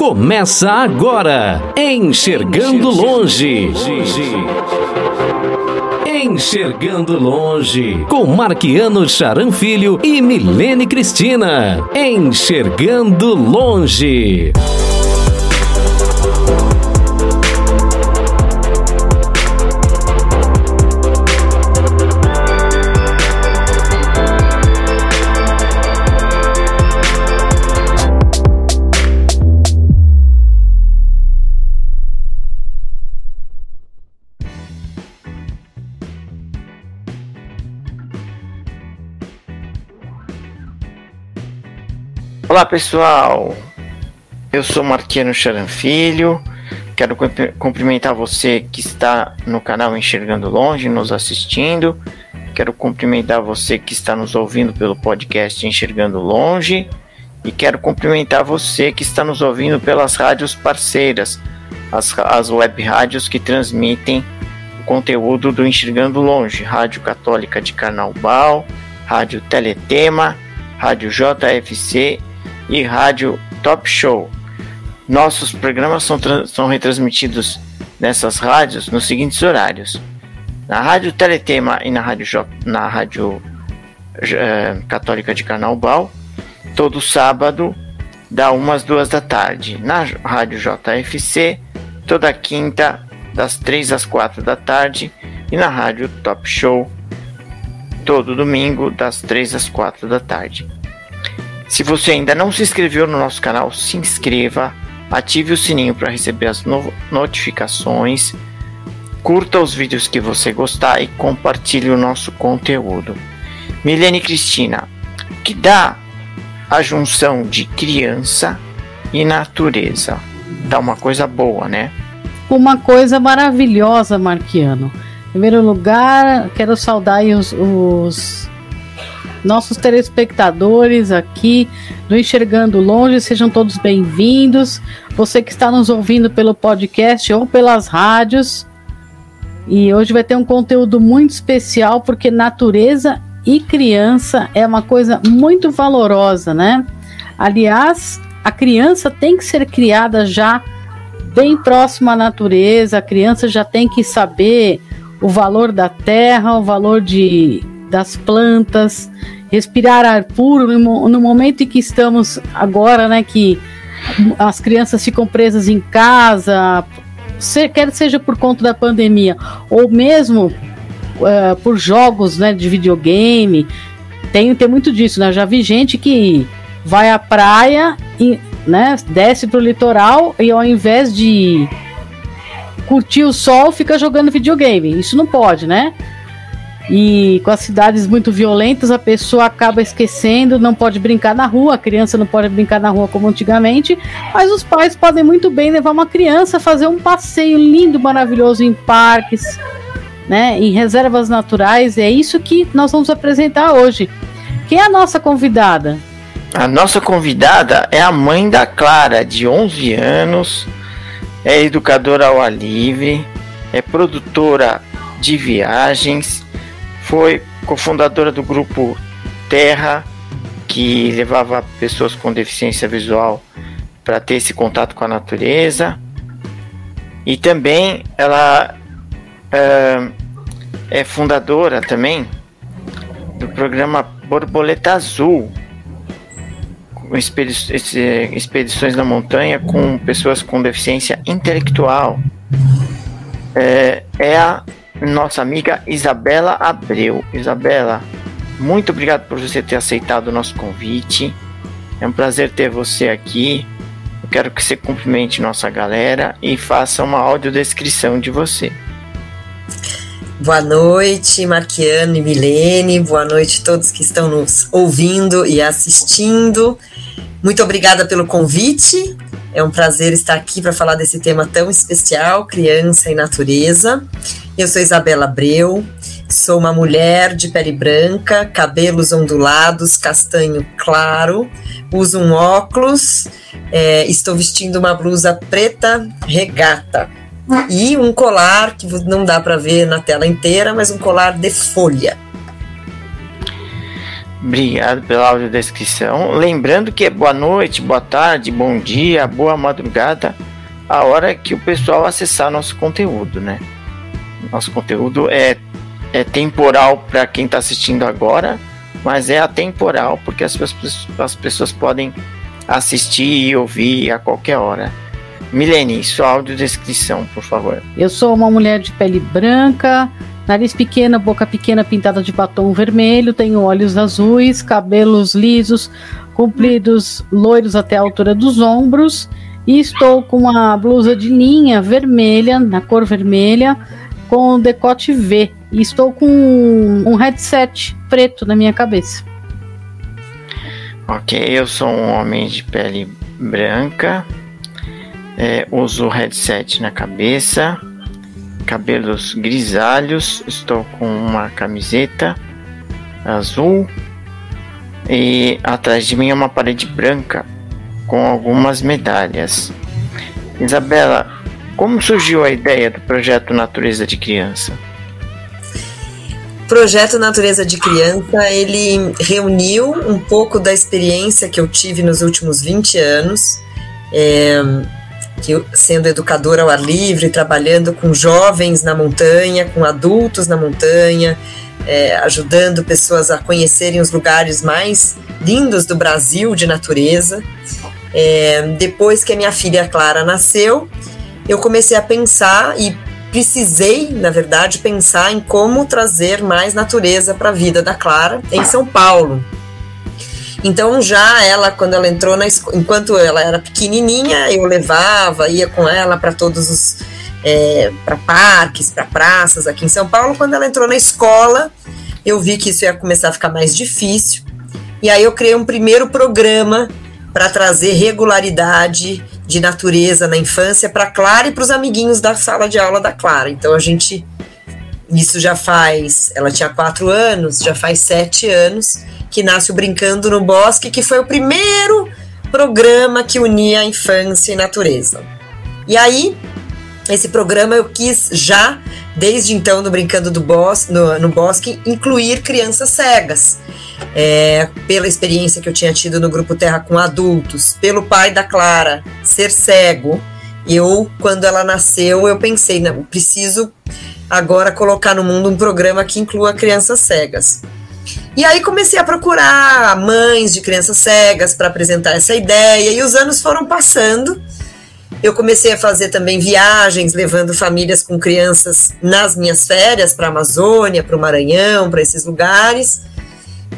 Começa agora, Enxergando Longe. Enxergando Longe, com Marquiano Charanfilho e Milene Cristina. Enxergando Longe. Olá pessoal, eu sou Marquiano Charanfilho, quero cumprimentar você que está no canal Enxergando Longe, nos assistindo, quero cumprimentar você que está nos ouvindo pelo podcast Enxergando Longe e quero cumprimentar você que está nos ouvindo pelas rádios parceiras, as web rádios que transmitem o conteúdo do Enxergando Longe, Rádio Católica de Carnaubal, Rádio Teletema, Rádio JFC e Rádio Top Show. Nossos programas são retransmitidos nessas rádios nos seguintes horários: na Rádio Teletema e na Rádio Católica de Carnaubal, todo sábado, da 1 às 2 da tarde. Na Rádio JFC, toda quinta, das 3 às 4 da tarde. E na Rádio Top Show, todo domingo, das 3 às 4 da tarde. Se você ainda não se inscreveu no nosso canal, se inscreva, ative o sininho para receber as notificações, curta os vídeos que você gostar e compartilhe o nosso conteúdo. Milene Cristina, que dá a junção de criança e natureza? Dá uma coisa boa, né? Uma coisa maravilhosa, Marquiano. Em primeiro lugar, quero saudar aí os nossos telespectadores aqui do Enxergando Longe, sejam todos bem-vindos. Você que está nos ouvindo pelo podcast ou pelas rádios. E hoje vai ter um conteúdo muito especial, porque natureza e criança é uma coisa muito valorosa, né? Aliás, a criança tem que ser criada já bem próxima à natureza, a criança já tem que saber o valor da terra, o valor das plantas, respirar ar puro no momento em que estamos agora, né, que as crianças ficam presas em casa, quer seja por conta da pandemia, ou mesmo por jogos, né, de videogame, tem muito disso, né, já vi gente que vai à praia, e, né, desce pro litoral e ao invés de curtir o sol, fica jogando videogame, isso não pode, né? E com as cidades muito violentas, a pessoa acaba esquecendo, não pode brincar na rua, a criança não pode brincar na rua como antigamente, mas os pais podem muito bem levar uma criança a fazer um passeio lindo, maravilhoso em parques, né, em reservas naturais. É isso que nós vamos apresentar hoje. Quem é a nossa convidada? A nossa convidada é a mãe da Clara, de 11 anos, é educadora ao ar livre, é produtora de viagens, foi cofundadora do Grupo Terra, que levava pessoas com deficiência visual para ter esse contato com a natureza. E também ela é fundadora também do programa Borboleta Azul, expedições na montanha com pessoas com deficiência intelectual. É a nossa amiga Isabela Abreu. Isabela, muito obrigado por você ter aceitado o nosso convite. É um prazer ter você aqui. Eu quero que você cumprimente nossa galera e faça uma audiodescrição de você. Boa noite, Marquiano e Milene. Boa noite a todos que estão nos ouvindo e assistindo. Muito obrigada pelo convite. É um prazer estar aqui para falar desse tema tão especial, criança e natureza. Eu sou Isabela Abreu, sou uma mulher de pele branca, cabelos ondulados, castanho claro, uso um óculos, estou vestindo uma blusa preta regata e um colar que não dá para ver na tela inteira, mas um colar de folha. Obrigado pela audiodescrição. Lembrando que é boa noite, boa tarde, bom dia, boa madrugada, a hora que o pessoal acessar nosso conteúdo, né? Nosso conteúdo é temporal para quem está assistindo agora, mas é atemporal porque as pessoas podem assistir e ouvir a qualquer hora. Milene, sua audiodescrição, por favor. Eu sou uma mulher de pele branca, nariz pequeno, boca pequena pintada de batom vermelho, tenho olhos azuis, cabelos lisos, compridos, loiros até a altura dos ombros, e estou com uma blusa de linha vermelha, na cor vermelha, com decote V, e estou com um headset preto na minha cabeça. Ok, eu sou um homem de pele branca, uso headset na cabeça, cabelos grisalhos, estou com uma camiseta azul e atrás de mim é uma parede branca com algumas medalhas. Isabela, como surgiu a ideia do projeto Natureza de Criança? O projeto Natureza de Criança, ele reuniu um pouco da experiência que eu tive nos últimos 20 anos, que eu, sendo educadora ao ar livre, trabalhando com jovens na montanha, com adultos na montanha, ajudando pessoas a conhecerem os lugares mais lindos do Brasil de natureza. Depois que a minha filha Clara nasceu, eu comecei a pensar e precisei, na verdade, pensar em como trazer mais natureza para a vida da Clara em São Paulo. Então já ela, quando ela entrou na escola, enquanto ela era pequenininha, eu levava, ia com ela para todos os para parques, para praças aqui em São Paulo. Quando ela entrou na escola, eu vi que isso ia começar a ficar mais difícil. E aí eu criei um primeiro programa para trazer regularidade de natureza na infância para Clara e para os amiguinhos da sala de aula da Clara. Então a gente, isso já faz, ela tinha 4 anos, já faz 7 anos. Que nasce o Brincando no Bosque, que foi o primeiro programa que unia a infância e natureza. E aí, esse programa eu quis já, desde então, no Brincando no Bosque, incluir crianças cegas. Pela experiência que eu tinha tido no Grupo Terra com adultos, pelo pai da Clara ser cego, eu, quando ela nasceu, eu pensei, não, preciso agora colocar no mundo um programa que inclua crianças cegas. E aí comecei a procurar mães de crianças cegas para apresentar essa ideia, e os anos foram passando. Eu comecei a fazer também viagens, levando famílias com crianças nas minhas férias para a Amazônia, para o Maranhão, para esses lugares.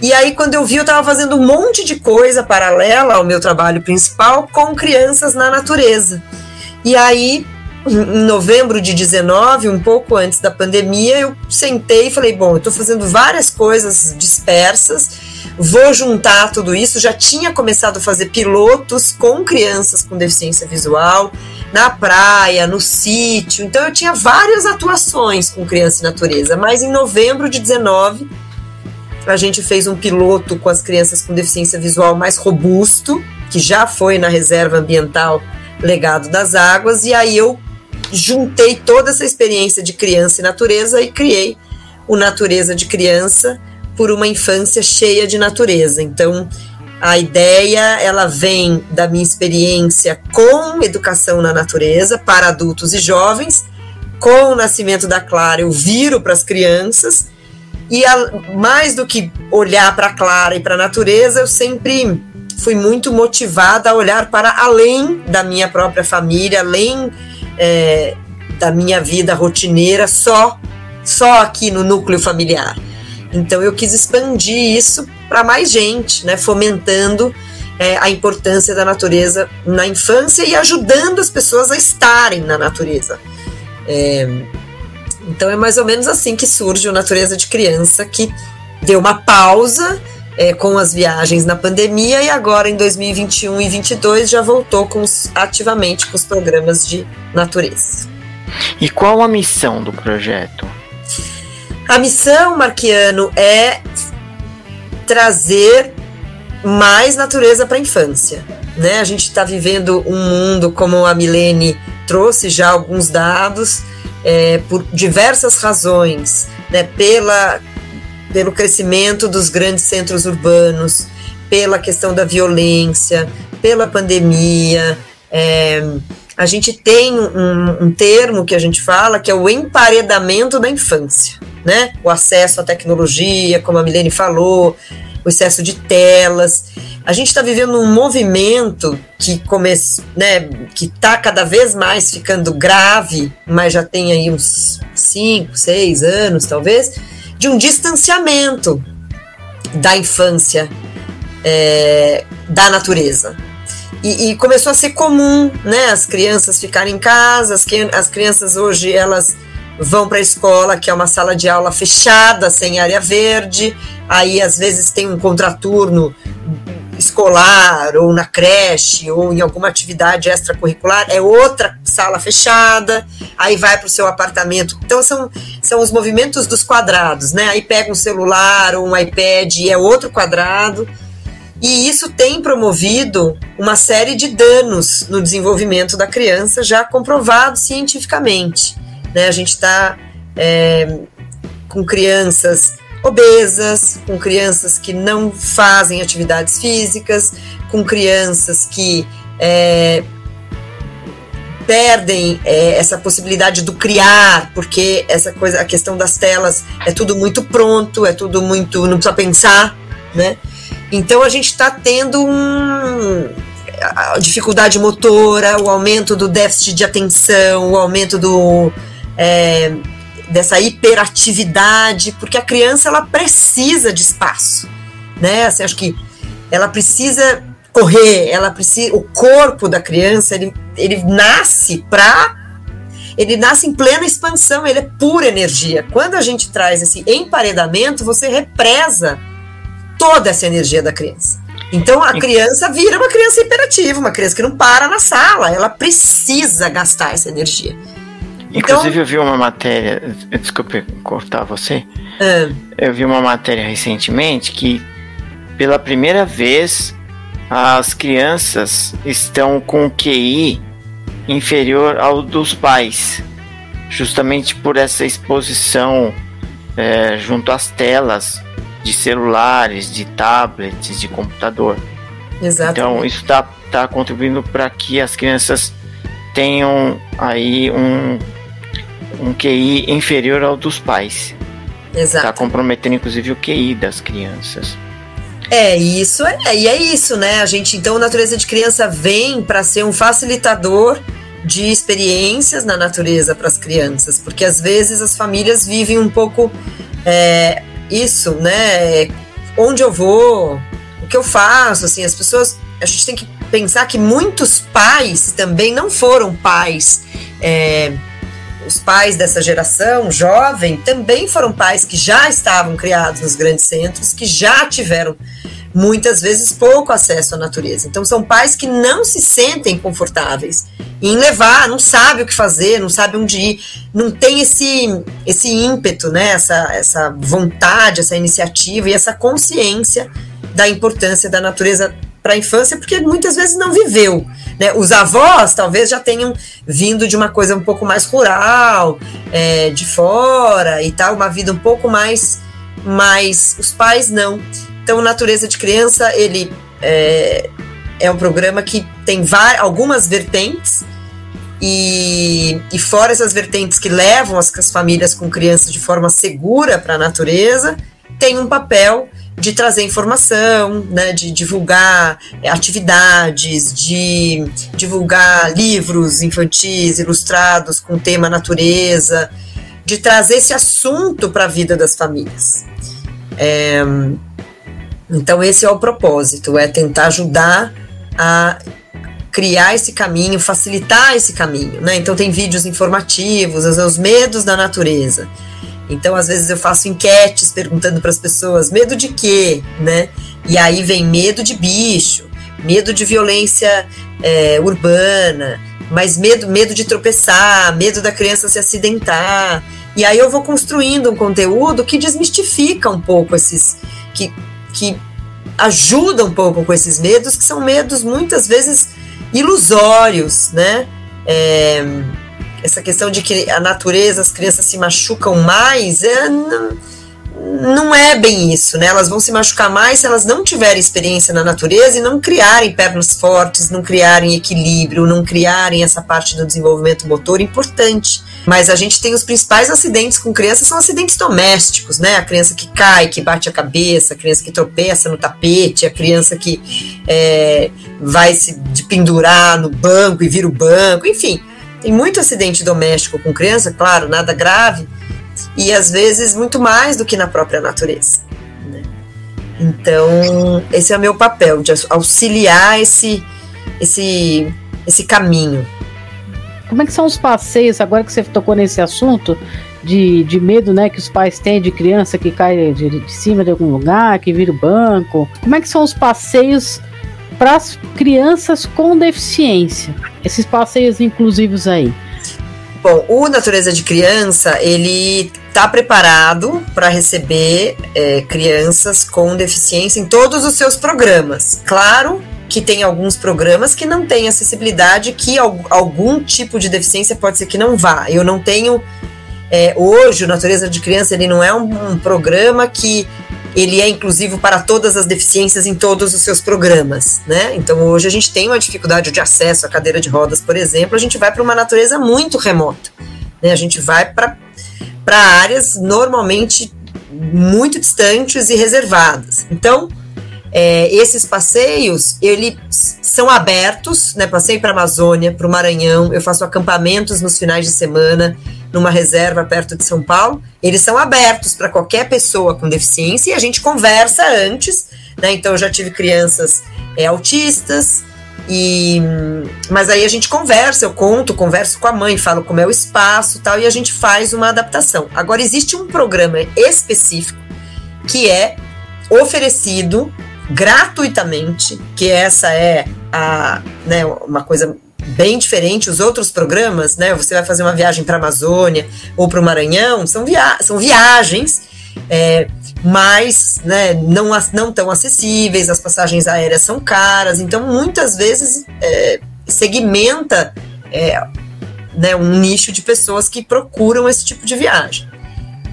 E aí quando eu vi, eu estava fazendo um monte de coisa paralela ao meu trabalho principal com crianças na natureza. E aí, em novembro de 19, um pouco antes da pandemia, eu sentei e falei, bom, eu estou fazendo várias coisas dispersas, vou juntar tudo isso. Já tinha começado a fazer pilotos com crianças com deficiência visual, na praia, no sítio. Então eu tinha várias atuações com criança e natureza, mas em novembro de 19, a gente fez um piloto com as crianças com deficiência visual mais robusto, que já foi na reserva ambiental Legado das Águas, e aí eu juntei toda essa experiência de criança e natureza e criei o Natureza de Criança por uma infância cheia de natureza. Então, a ideia, ela vem da minha experiência com educação na natureza para adultos e jovens. Com o nascimento da Clara, eu viro para as crianças e mais do que olhar para a Clara e para a natureza, eu sempre fui muito motivada a olhar para além da minha própria família, além da minha vida rotineira, só aqui no núcleo familiar. Então eu quis expandir isso para mais gente, né, fomentando a importância da natureza na infância e ajudando as pessoas a estarem na natureza. Então é mais ou menos assim que surge o Natureza de Criança, que deu uma pausa com as viagens na pandemia, e agora em 2021 e 2022 já voltou ativamente com os programas de natureza. E qual a missão do projeto? A missão, Marquiano, é trazer mais natureza para a infância, né? A gente está vivendo um mundo, como a Milene trouxe já alguns dados, por diversas razões, né? Pela pelo crescimento dos grandes centros urbanos, pela questão da violência, pela pandemia. A gente tem um termo que a gente fala, que é o emparedamento da infância, né? O acesso à tecnologia, como a Milene falou, o excesso de telas. A gente está vivendo um movimento que está cada vez mais ficando grave, mas já tem aí uns 5, 6 anos, talvez, de um distanciamento da infância, da natureza. E começou a ser comum, né, as crianças ficarem em casa, as crianças hoje elas vão para a escola, que é uma sala de aula fechada, sem área verde, aí às vezes tem um contraturno escolar, ou na creche, ou em alguma atividade extracurricular, é outra sala fechada, aí vai para o seu apartamento. Então são os movimentos dos quadrados, né? Aí pega um celular ou um iPad e é outro quadrado. E isso tem promovido uma série de danos no desenvolvimento da criança, já comprovado cientificamente. Né? A gente está com crianças obesas, com crianças que não fazem atividades físicas, com crianças que perdem essa possibilidade do criar, porque essa coisa, a questão das telas, é tudo muito pronto, é tudo muito... não precisa pensar, né? Então a gente está tendo a dificuldade motora, o aumento do déficit de atenção, o aumento dessa hiperatividade, porque a criança ela precisa de espaço, né? Assim, acho que ela precisa correr, o corpo da criança ele nasce em plena expansão, ele é pura energia. Quando a gente traz esse emparedamento, você represa toda essa energia da criança. Então a criança vira uma criança hiperativa, uma criança que não para na sala, ela precisa gastar essa energia. Inclusive então, eu vi uma matéria, desculpe cortar você, eu vi uma matéria recentemente que pela primeira vez as crianças estão com QI inferior ao dos pais, justamente por essa exposição junto às telas, de celulares, de tablets, de computador. Exatamente. Então isso está contribuindo para que as crianças tenham aí um QI inferior ao dos pais. Exato. Está comprometendo inclusive o QI das crianças. É isso, né? A gente então, a natureza de criança vem para ser um facilitador de experiências na natureza para as crianças, porque às vezes as famílias vivem um pouco isso, né? Onde eu vou, o que eu faço, assim, as pessoas... A gente tem que pensar que muitos pais também não foram pais. Os pais dessa geração jovem também foram pais que já estavam criados nos grandes centros, que já tiveram, muitas vezes, pouco acesso à natureza. Então, são pais que não se sentem confortáveis em levar, não sabe o que fazer, não sabe onde ir, não tem esse ímpeto, né? Essa vontade, essa iniciativa e essa consciência da importância da natureza para a infância, porque muitas vezes não viveu, né? Os avós talvez já tenham vindo de uma coisa um pouco mais rural, de fora e tal, uma vida um pouco mais, mas os pais não. Então, Natureza de Criança, ele é um programa que tem algumas vertentes e fora essas vertentes que levam as famílias com crianças de forma segura para a natureza, tem um papel de trazer informação, né, de divulgar atividades, de divulgar livros infantis ilustrados com o tema natureza, de trazer esse assunto para a vida das famílias. Então esse é o propósito, é tentar ajudar a criar esse caminho, facilitar esse caminho, né? Então tem vídeos informativos, os medos da natureza. Então às vezes eu faço enquetes perguntando para as pessoas, medo de quê, né? E aí vem medo de bicho, medo de violência urbana, mas medo de tropeçar, medo da criança se acidentar. E aí eu vou construindo um conteúdo que desmistifica um pouco esses... que ajuda um pouco com esses medos, que são medos muitas vezes ilusórios, né? Essa questão de que a natureza, as crianças se machucam mais, não é bem isso, né? Elas vão se machucar mais se elas não tiverem experiência na natureza e não criarem pernas fortes, não criarem equilíbrio, não criarem essa parte do desenvolvimento motor importante. Mas a gente tem os principais acidentes com crianças, são acidentes domésticos, né? A criança que cai, que bate a cabeça, a criança que tropeça no tapete, a criança que vai se pendurar no banco e vira o banco, enfim. Tem muito acidente doméstico com criança, claro, nada grave, e às vezes muito mais do que na própria natureza, né? Então, esse é o meu papel, de auxiliar esse caminho. Como é que são os passeios, agora que você tocou nesse assunto, de medo, né, que os pais têm de criança que cai de cima de algum lugar, que vira o banco? Como é que são os passeios para as crianças com deficiência, esses passeios inclusivos aí? Bom, o Natureza de Criança, ele está preparado para receber crianças com deficiência em todos os seus programas. Claro que tem alguns programas que não têm acessibilidade, que algum tipo de deficiência pode ser que não vá. Eu não tenho... hoje, o Natureza de Criança, ele não é um programa que... ele é inclusivo para todas as deficiências em todos os seus programas, né? Então, hoje a gente tem uma dificuldade de acesso à cadeira de rodas, por exemplo, a gente vai para uma natureza muito remota, né? A gente vai para áreas normalmente muito distantes e reservadas. Então, esses passeios, eles são abertos, né? Passei para a Amazônia, para o Maranhão, eu faço acampamentos nos finais de semana, numa reserva perto de São Paulo. Eles são abertos para qualquer pessoa com deficiência e a gente conversa antes, né? Então, eu já tive crianças autistas, mas aí a gente conversa, eu converso com a mãe, falo como é o espaço e tal, e a gente faz uma adaptação. Agora, existe um programa específico que é oferecido gratuitamente, que essa é né, uma coisa... bem diferente. Os outros programas, né, você vai fazer uma viagem para a Amazônia ou para o Maranhão, são viagens, mas, né, não tão acessíveis, as passagens aéreas são caras, então muitas vezes segmenta né, um nicho de pessoas que procuram esse tipo de viagem.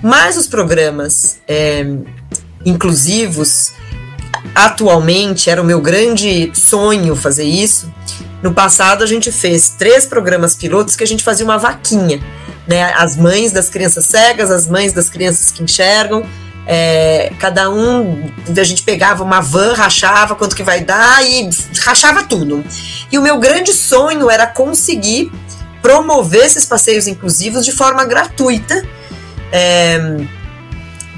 Mas os programas inclusivos, atualmente, era o meu grande sonho fazer isso. No passado, a gente fez 3 programas pilotos que a gente fazia uma vaquinha, né? As mães das crianças cegas, as mães das crianças que enxergam, cada um, a gente pegava uma van, rachava quanto que vai dar e rachava tudo. E o meu grande sonho era conseguir promover esses passeios inclusivos de forma gratuita,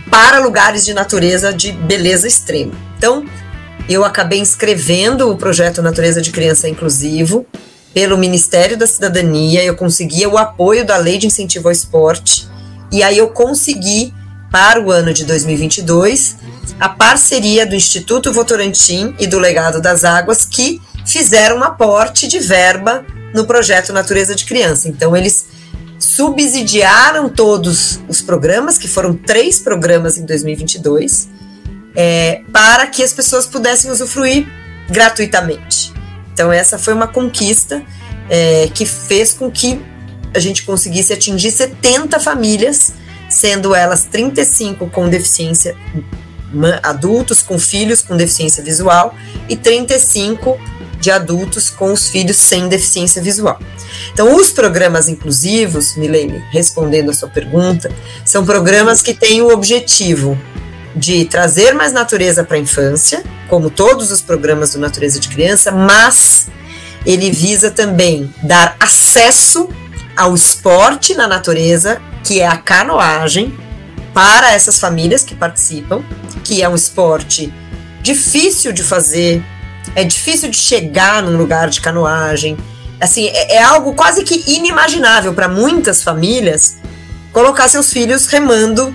para lugares de natureza de beleza extrema. Então, eu acabei inscrevendo o projeto Natureza de Criança Inclusivo pelo Ministério da Cidadania, eu conseguia o apoio da Lei de Incentivo ao Esporte, e aí eu consegui, para o ano de 2022, a parceria do Instituto Votorantim e do Legado das Águas, que fizeram um aporte de verba no projeto Natureza de Criança. Então, eles subsidiaram todos os programas, que foram 3 programas em 2022, para que as pessoas pudessem usufruir gratuitamente. Então, essa foi uma conquista que fez com que a gente conseguisse atingir 70 famílias, sendo elas 35 com deficiência, adultos com filhos com deficiência visual, e 35 de adultos com os filhos sem deficiência visual. Então, os programas inclusivos, Milene, respondendo a sua pergunta, são programas que têm o objetivo de trazer mais natureza para a infância, como todos os programas do Natureza de Criança, mas ele visa também dar acesso ao esporte na natureza, que é a canoagem, para essas famílias que participam, que é um esporte difícil de fazer, é difícil de chegar num lugar de canoagem, assim, é algo quase que inimaginável para muitas famílias colocar seus filhos remando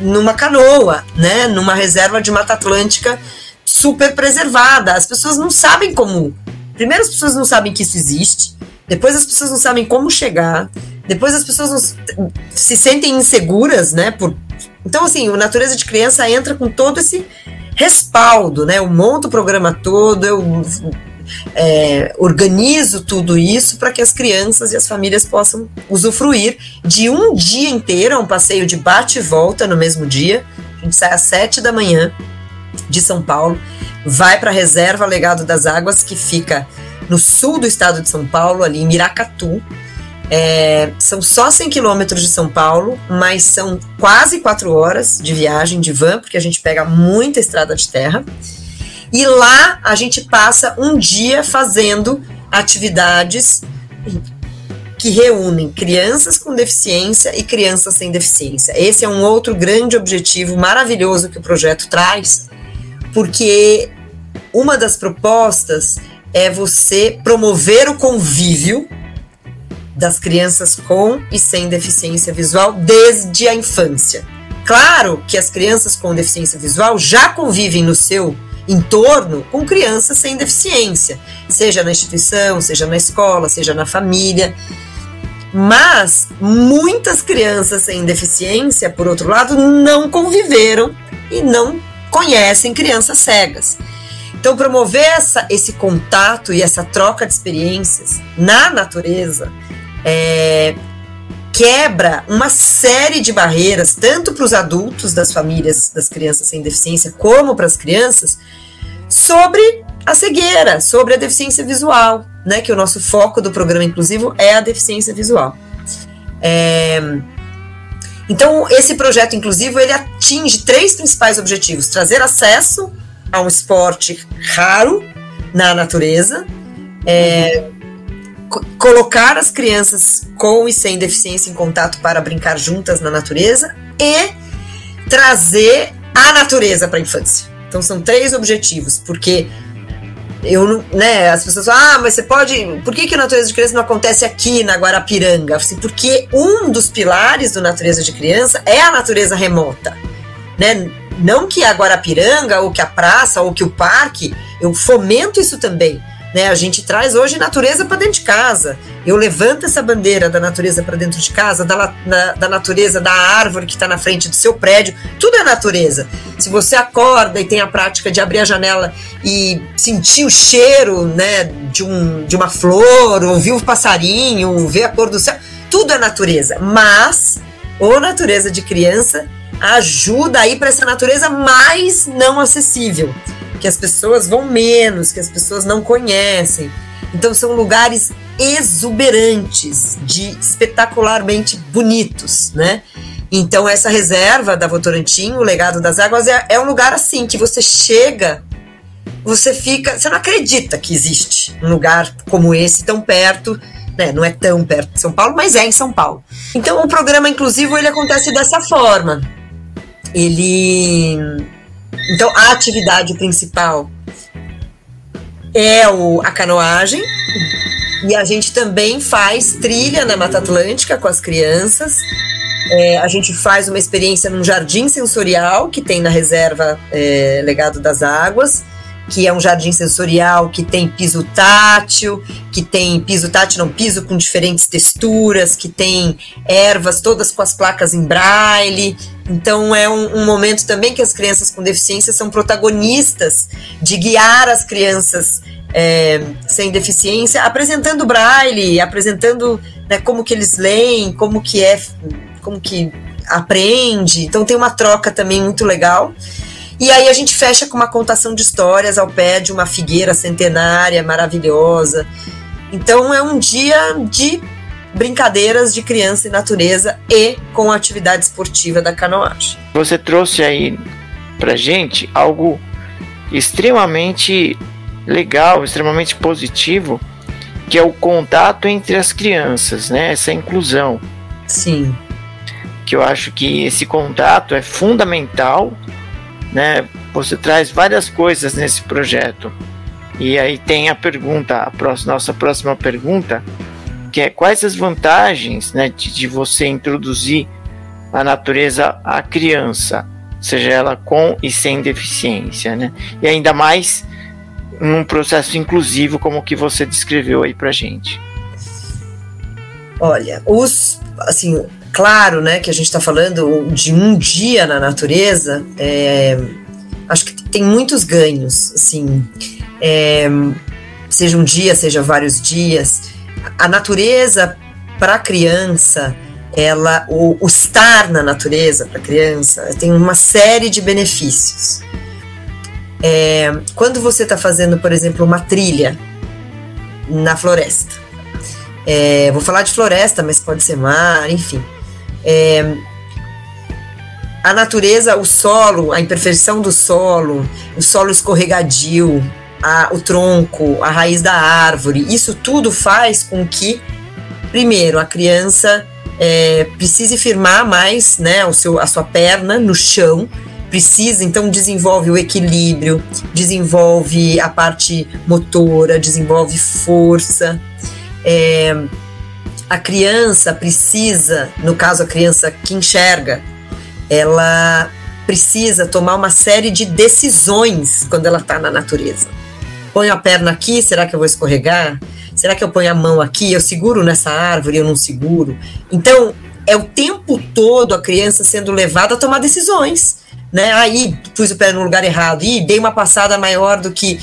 numa canoa, né, numa reserva de Mata Atlântica super preservada. As pessoas não sabem como. Primeiro, as pessoas não sabem que isso existe. Depois, as pessoas não sabem como chegar. Depois, as pessoas não se sentem inseguras, né? Então, assim, o Natureza de Criança entra com todo esse respaldo, né? Eu monto o programa todo, eu organizo tudo isso para que as crianças e as famílias possam usufruir de um dia inteiro, um passeio de bate e volta no mesmo dia, A gente sai às 7h de São Paulo, vai para a reserva Legado das Águas, que fica no sul do estado de São Paulo, ali em Miracatu. São só 100 quilômetros de São Paulo, mas são quase 4 horas de viagem de van, porque a gente pega muita estrada de terra. E lá a gente passa um dia fazendo atividades que reúnem crianças com deficiência e crianças sem deficiência. Esse é um outro grande objetivo maravilhoso que o projeto traz, porque uma das propostas é você promover o convívio das crianças com e sem deficiência visual desde a infância. Claro que as crianças com deficiência visual já convivem no seu entorno com crianças sem deficiência, seja na instituição, seja na escola, seja na família. Mas muitas crianças sem deficiência, por outro lado, não conviveram e não conhecem crianças cegas. Então, promover esse contato e essa troca de experiências na natureza quebra uma série de barreiras, tanto para os adultos das famílias das crianças sem deficiência, como para as crianças, sobre a cegueira, sobre a deficiência visual, né? Que o nosso foco do programa inclusivo é a deficiência visual. Então, esse projeto inclusivo, ele atinge 3 principais objetivos: trazer acesso a um esporte raro na natureza, colocar as crianças com e sem deficiência em contato para brincar juntas na natureza e trazer a natureza para a infância. Então são 3 objetivos, porque as pessoas falam, mas você pode, por que a natureza de criança não acontece aqui na Guarapiranga? Assim, porque um dos pilares do natureza de criança é a natureza remota, né? Não que a Guarapiranga, ou que a praça, ou que o parque, eu fomento isso também, né? A gente traz hoje natureza para dentro de casa. Eu levanto essa bandeira da natureza para dentro de casa, da natureza, da árvore que está na frente do seu prédio. Tudo é natureza. Se você acorda e tem a prática de abrir a janela e sentir o cheiro, né, de uma flor, ouvir o passarinho, ver a cor do céu, tudo é natureza. Mas a natureza de criança ajuda a ir para essa natureza mais não acessível, que as pessoas vão menos, que as pessoas não conhecem. Então são lugares exuberantes, de espetacularmente bonitos, né? Então essa reserva da Votorantim, o Legado das Águas, é um lugar assim, que você chega, você não acredita que existe um lugar como esse tão perto. Não é tão perto de São Paulo, mas é em São Paulo. Então o programa inclusivo, ele acontece dessa forma. Então a atividade principal é a canoagem, e a gente também faz trilha na Mata Atlântica com as crianças. A gente faz uma experiência num jardim sensorial que tem na reserva Legado das Águas, que é um jardim sensorial que tem piso tátil, piso com diferentes texturas, que tem ervas todas com as placas em braille. Então é um momento também que as crianças com deficiência são protagonistas de guiar as crianças sem deficiência, apresentando braille, apresentando, né, como que eles leem, como que aprende. Então tem uma troca também muito legal. E aí a gente fecha com uma contação de histórias ao pé de uma figueira centenária, maravilhosa. Então é um dia de brincadeiras de criança e natureza e com a atividade esportiva da canoagem. Você trouxe aí pra gente algo extremamente legal, extremamente positivo, que é o contato entre as crianças, né? Essa inclusão. Sim. Que eu acho que esse contato é fundamental, né? Você traz várias coisas nesse projeto. E aí tem nossa próxima pergunta, que é: quais as vantagens, né, de você introduzir a natureza à criança, seja ela com e sem deficiência, né? E ainda mais num processo inclusivo como o que você descreveu aí pra gente. Olha, claro, né, que a gente está falando de um dia na natureza. Acho que tem muitos ganhos, assim, seja um dia, seja vários dias. A natureza para a criança ela, o estar na natureza para a criança tem uma série de benefícios. Quando você está fazendo, por exemplo, uma trilha na floresta, vou falar de floresta, mas pode ser mar, enfim, a natureza, o solo, a imperfeição do solo, o solo escorregadio, o tronco, a raiz da árvore, isso tudo faz com que, primeiro, a criança precise firmar mais, né, a sua perna no chão. Precisa, então desenvolve o equilíbrio, desenvolve a parte motora, desenvolve força. A criança precisa, no caso a criança que enxerga, ela precisa tomar uma série de decisões quando ela está na natureza. Ponho a perna aqui, será que eu vou escorregar? Será que eu ponho a mão aqui? Eu seguro nessa árvore, eu não seguro? Então, é o tempo todo a criança sendo levada a tomar decisões. Né? Aí pus o pé no lugar errado e dei uma passada maior do que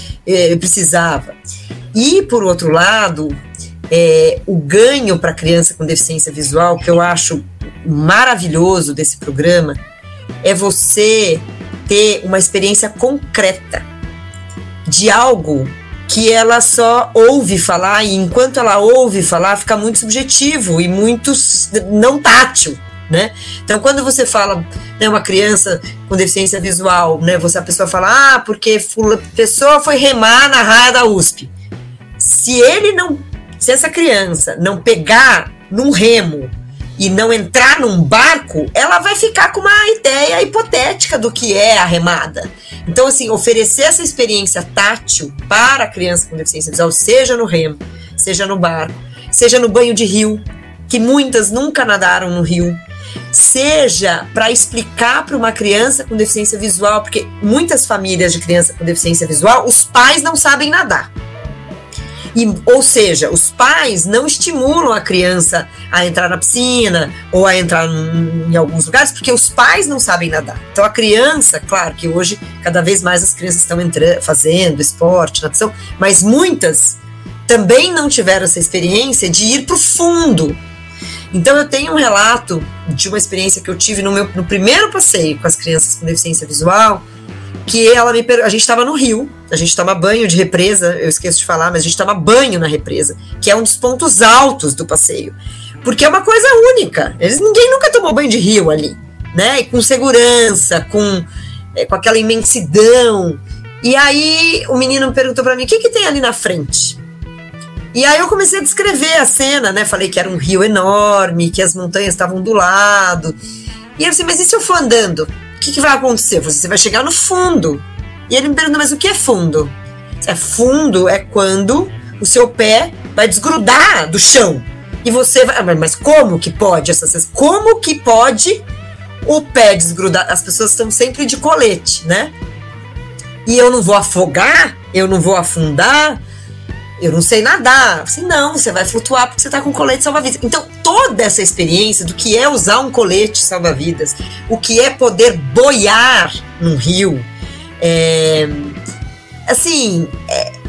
precisava. E por outro lado, o ganho para a criança com deficiência visual, que eu acho maravilhoso desse programa, é você ter uma experiência concreta de algo que ela só ouve falar, e enquanto ela ouve falar fica muito subjetivo e muito não tátil. Né? Então, quando você fala, né, uma criança com deficiência visual, né, a pessoa fala, porque a pessoa foi remar na Raia da USP. Se essa criança não pegar num remo e não entrar num barco, ela vai ficar com uma ideia hipotética do que é a remada. Então, assim, oferecer essa experiência tátil para a criança com deficiência visual, seja no remo, seja no barco, seja no banho de rio, que muitas nunca nadaram no rio, seja para explicar para uma criança com deficiência visual, porque muitas famílias de criança com deficiência visual, os pais não sabem nadar. Ou seja, os pais não estimulam a criança a entrar na piscina ou a entrar em alguns lugares, porque os pais não sabem nadar. Então a criança, claro que hoje cada vez mais as crianças estão fazendo esporte, natação, mas muitas também não tiveram essa experiência de ir para o fundo. Então, eu tenho um relato de uma experiência que eu tive no primeiro passeio com as crianças com deficiência visual, que a gente estava no rio, a gente toma banho de represa, eu esqueço de falar, mas a gente toma banho na represa, que é um dos pontos altos do passeio, porque é uma coisa única, ninguém nunca tomou banho de rio ali, né, e com segurança, com aquela imensidão. E aí o menino perguntou para mim, o que tem ali na frente? E aí eu comecei a descrever a cena, né? Falei que era um rio enorme, que as montanhas estavam do lado. E eu disse, mas e se eu for andando? O que vai acontecer? Você vai chegar no fundo. E ele me perguntou, mas o que é fundo? Fundo é quando o seu pé vai desgrudar do chão. E você vai... Mas como que pode essas coisas? Como que pode o pé desgrudar? As pessoas estão sempre de colete, né? E eu não vou afogar? Eu não vou afundar? Eu não sei nadar. Assim, não, você vai flutuar porque você está com um colete salva-vidas. Então, toda essa experiência do que é usar um colete salva-vidas, o que é poder boiar num rio,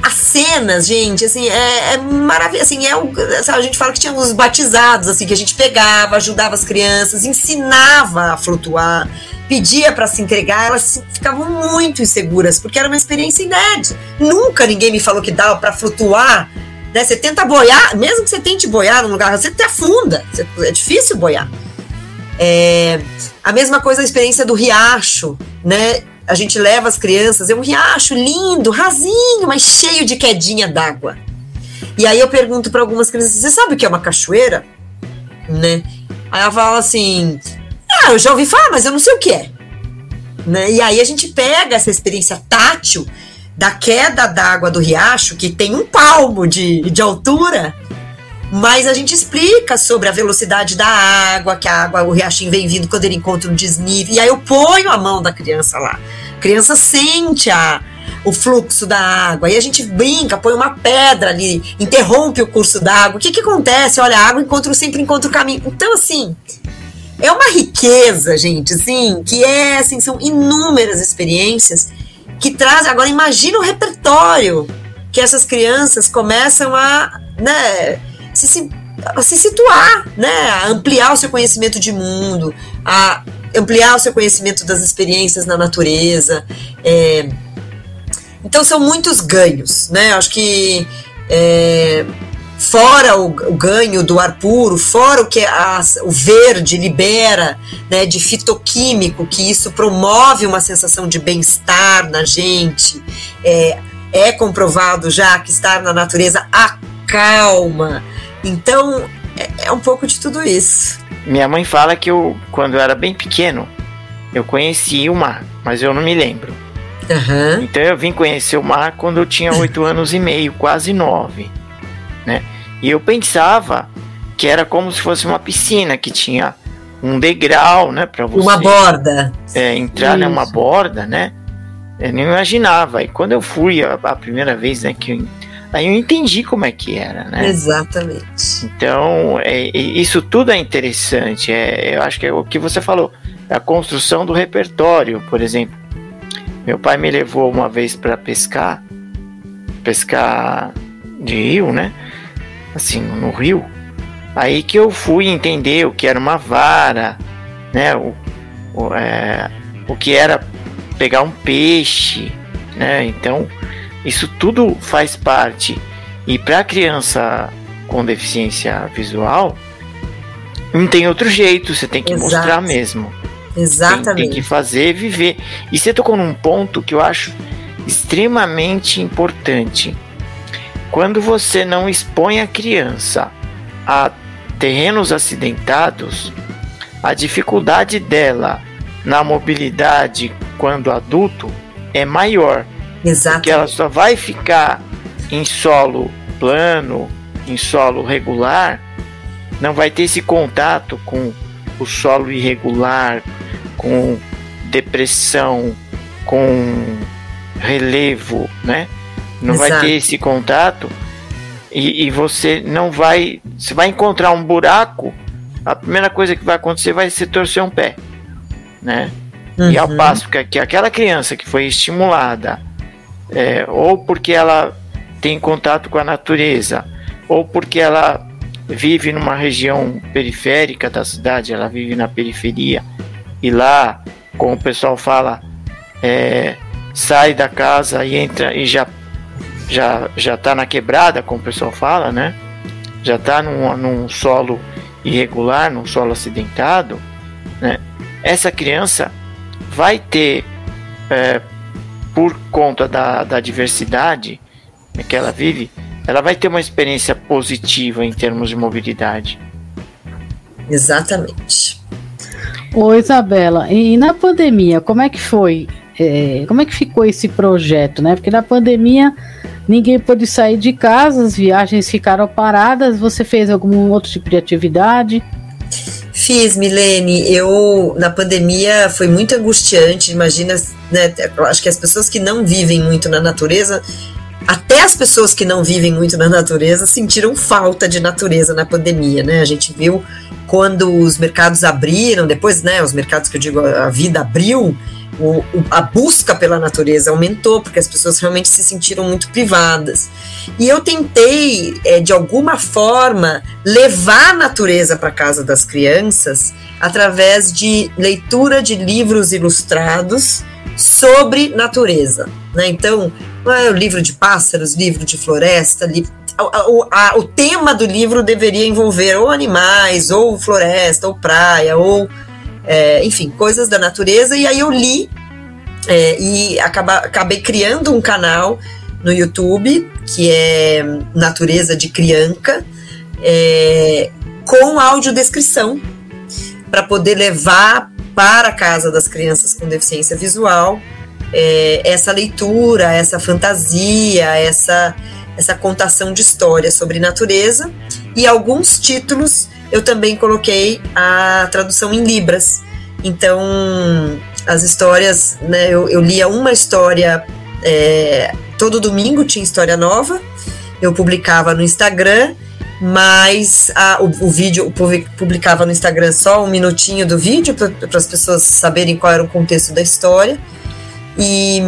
as cenas, gente, assim, é maravilhoso. Assim, a gente fala que tinha uns batizados, assim, que a gente pegava, ajudava as crianças, ensinava a flutuar, pedia para se entregar, elas ficavam muito inseguras, porque era uma experiência inédita. Nunca ninguém me falou que dava para flutuar, né? Você tenta boiar, mesmo que você tente boiar num lugar, você até afunda, é difícil boiar. A mesma coisa a experiência do riacho, né? A gente leva as crianças, é um riacho lindo, rasinho, mas cheio de quedinha d'água. E aí eu pergunto para algumas crianças, você sabe o que é uma cachoeira? Né? Aí ela fala assim... eu já ouvi falar, mas eu não sei o que é. Né? E aí a gente pega essa experiência tátil da queda d'água do riacho, que tem um palmo de altura, mas a gente explica sobre a velocidade da água, que a água, o riachinho vem vindo quando ele encontra um desnível. E aí eu ponho a mão da criança lá. A criança sente o fluxo da água. E a gente brinca, põe uma pedra ali, interrompe o curso da água. O que acontece? Olha, a água sempre encontra o caminho. Então, assim... É uma riqueza, gente, assim, que são inúmeras experiências que trazem. Agora, imagina o repertório que essas crianças começam a, né, se situar, né? A ampliar o seu conhecimento de mundo, a ampliar o seu conhecimento das experiências na natureza. Então são muitos ganhos, né? Acho que fora o ganho do ar puro, fora o que o verde libera, né, de fitoquímico, que isso promove uma sensação de bem-estar na gente. É comprovado já que estar na natureza acalma. Então, é um pouco de tudo isso. Minha mãe fala que quando eu era bem pequeno, eu conheci o mar, mas eu não me lembro. Uhum. Então, eu vim conhecer o mar quando eu tinha 8 anos e meio, quase 9, né? E eu pensava que era como se fosse uma piscina, que tinha um degrau, né, para você... Uma borda. Entrar numa borda, né? Eu não imaginava. E quando eu fui a primeira vez, né, aí eu entendi como é que era, né? Exatamente. Então, isso tudo é interessante. Eu acho que é o que você falou, a construção do repertório, por exemplo. Meu pai me levou uma vez para pescar de rio, né? Assim, no rio. Aí que eu fui entender o que era uma vara, né? O que era pegar um peixe, né? Então, isso tudo faz parte. E para a criança com deficiência visual, não tem outro jeito, você tem que mostrar mesmo. Exatamente. Tem que fazer viver. E você tocou num ponto que eu acho extremamente importante. Quando você não expõe a criança a terrenos acidentados, a dificuldade dela na mobilidade quando adulto é maior. Exato. Porque ela só vai ficar em solo plano, em solo regular, não vai ter esse contato com o solo irregular, com depressão, com relevo, né? Não Exato. Vai ter esse contato e você não vai... Você vai encontrar um buraco, a primeira coisa que vai acontecer vai ser torcer um pé, né? Uhum. E ao passo que aquela criança que foi estimulada, ou porque ela tem contato com a natureza, ou porque ela vive numa região periférica da cidade, ela vive na periferia, e lá, como o pessoal fala, sai da casa e entra e já tá na quebrada, como o pessoal fala, né? Já tá num solo irregular, num solo acidentado, né? Essa criança vai ter, por conta da diversidade que ela vive, ela vai ter uma experiência positiva em termos de mobilidade. Exatamente. Ô Isabela, e na pandemia, como é que foi? Como é que ficou esse projeto, né? Porque na pandemia ninguém pôde sair de casa, as viagens ficaram paradas, você fez algum outro tipo de atividade? Fiz, Milene. Eu, na pandemia, foi muito angustiante, imagina, né? Acho que as pessoas que não vivem muito na natureza... Até as pessoas que não vivem muito na natureza sentiram falta de natureza na pandemia, né? A gente viu quando os mercados abriram, depois, né, os mercados que eu digo, a vida abriu, a busca pela natureza aumentou, porque as pessoas realmente se sentiram muito privadas. E eu tentei, de alguma forma, levar a natureza para a casa das crianças através de leitura de livros ilustrados sobre natureza, né? Então, o livro de pássaros, livro de floresta, o tema do livro deveria envolver ou animais, ou floresta, ou praia, ou enfim, coisas da natureza. E aí eu li e acabei criando um canal no YouTube que é Natureza de Criança, com audiodescrição, para poder levar para a casa das crianças com deficiência visual essa leitura, essa fantasia, essa contação de história sobre natureza. E alguns títulos eu também coloquei a tradução em Libras. Então, as histórias, né, eu lia uma história, todo domingo tinha história nova, eu publicava no Instagram, mas o vídeo, publicava no Instagram só um minutinho do vídeo, para as pessoas saberem qual era o contexto da história. E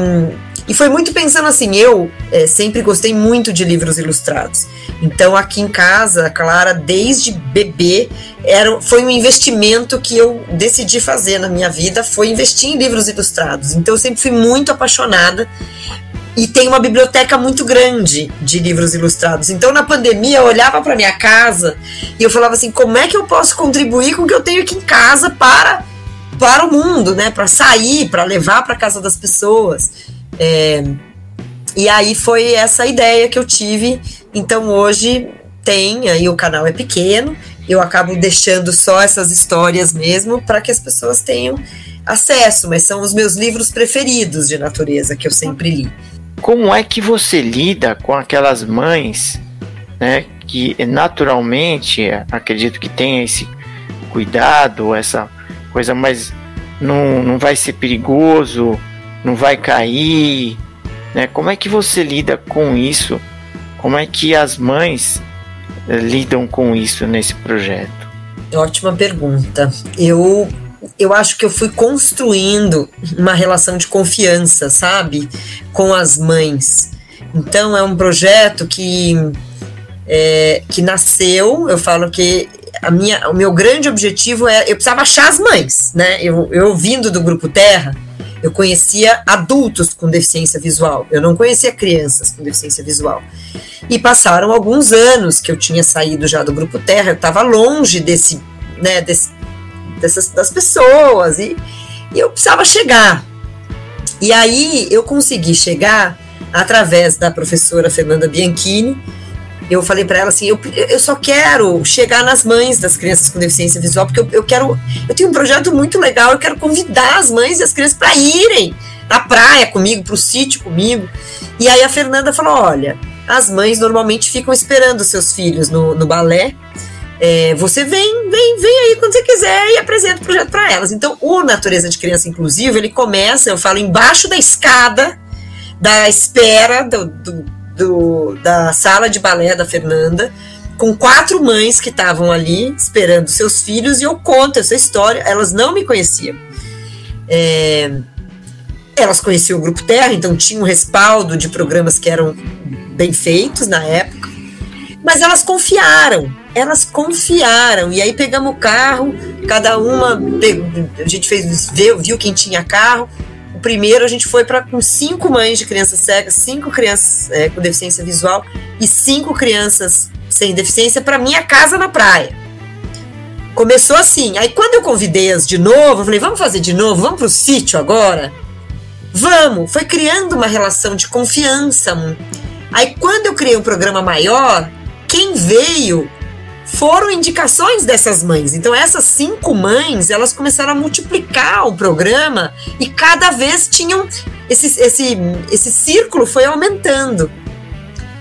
E foi muito pensando assim, eu sempre gostei muito de livros ilustrados. Então aqui em casa, a Clara, desde bebê, foi um investimento que eu decidi fazer na minha vida, foi investir em livros ilustrados. Então eu sempre fui muito apaixonada. E tem uma biblioteca muito grande de livros ilustrados. Então, na pandemia, eu olhava para minha casa e eu falava assim, como é que eu posso contribuir com o que eu tenho aqui em casa para o mundo, né? Para sair, para levar para casa das pessoas. E aí foi essa ideia que eu tive. Então, hoje tem, aí o canal é pequeno, eu acabo deixando só essas histórias mesmo para que as pessoas tenham acesso. Mas são os meus livros preferidos de natureza que eu sempre li. Como é que você lida com aquelas mães, né, que naturalmente, acredito que tenha esse cuidado, essa coisa, mas não vai ser perigoso, não vai cair, né? Como é que você lida com isso? Como é que as mães lidam com isso nesse projeto? Ótima pergunta. Eu acho que eu fui construindo uma relação de confiança, sabe? Com as mães. Então, é um projeto que nasceu, eu falo que o meu grande objetivo é... Eu precisava achar as mães, né? Eu vindo do Grupo Terra, eu conhecia adultos com deficiência visual. Eu não conhecia crianças com deficiência visual. E passaram alguns anos que eu tinha saído já do Grupo Terra, eu estava longe desse... né, das pessoas, e eu precisava chegar. E aí eu consegui chegar através da professora Fernanda Bianchini. Eu falei para ela assim, eu só quero chegar nas mães das crianças com deficiência visual, porque eu tenho um projeto muito legal, eu quero convidar as mães e as crianças para irem na praia comigo, pro sítio comigo. E aí a Fernanda falou, olha, as mães normalmente ficam esperando seus filhos no balé. Você vem aí quando você quiser e apresenta o projeto para elas. Então, o Natureza de Criança Inclusiva, ele começa, eu falo, embaixo da escada da espera da sala de balé da Fernanda, com 4 mães que estavam ali esperando seus filhos, e eu conto essa história. Elas não me conheciam. Elas conheciam o Grupo Terra, então tinha um respaldo de programas que eram bem feitos na época, mas elas confiaram. E aí pegamos o carro, cada uma, a gente viu quem tinha carro. O primeiro a gente foi com 5 mães de crianças cegas, 5 crianças com deficiência visual e 5 crianças sem deficiência para minha casa na praia. Começou assim. Aí quando eu convidei as de novo, eu falei, vamos fazer de novo, vamos pro sítio agora? Vamos! Foi criando uma relação de confiança. Aí quando eu criei um programa maior, quem veio foram indicações dessas mães. Então essas 5 mães, elas começaram a multiplicar o programa e cada vez tinham esse círculo foi aumentando.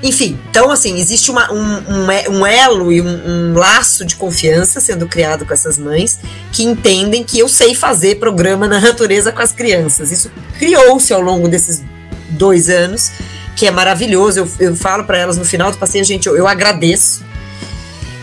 Enfim, então assim, existe um elo e um laço de confiança sendo criado com essas mães que entendem que eu sei fazer programa na natureza com as crianças. Isso criou-se ao longo desses 2 anos, que é maravilhoso. Eu falo para elas no final do passeio, gente, eu agradeço.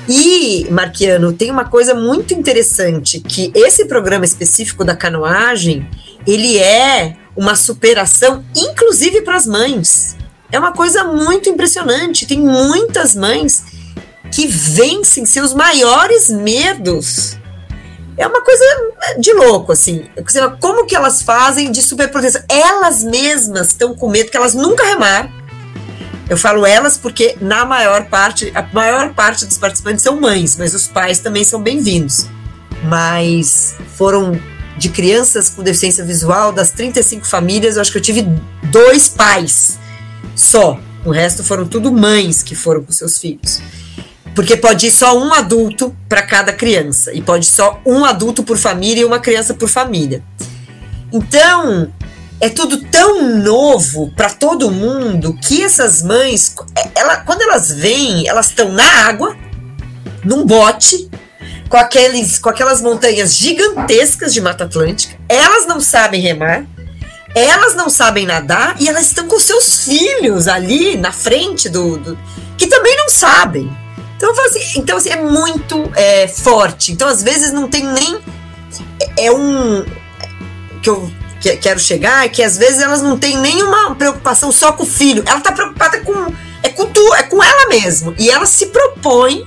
E, Marquiano, tem uma coisa muito interessante, que esse programa específico da canoagem, ele é uma superação, inclusive para as mães. É uma coisa muito impressionante, tem muitas mães que vencem seus maiores medos. É uma coisa de louco, assim, como que elas fazem de superproteção? Elas mesmas estão com medo, que elas nunca remaram. Eu falo elas porque, a maior parte dos participantes são mães, mas os pais também são bem-vindos. Mas foram de crianças com deficiência visual, das 35 famílias, eu acho que eu tive 2 pais só. O resto foram tudo mães que foram com seus filhos. Porque pode ir só um adulto para cada criança, e pode só um adulto por família e uma criança por família. Então... é tudo tão novo para todo mundo que essas mães, quando elas vêm, elas estão na água, num bote, com aquelas montanhas gigantescas de Mata Atlântica. Elas não sabem remar, elas não sabem nadar, e elas estão com seus filhos ali na frente que também não sabem. Então, assim, é muito forte. Então, às vezes, não tem nem... É um... que eu... quero chegar é que às vezes elas não têm nenhuma preocupação só com o filho. Ela está preocupada com ela mesma. E ela se propõe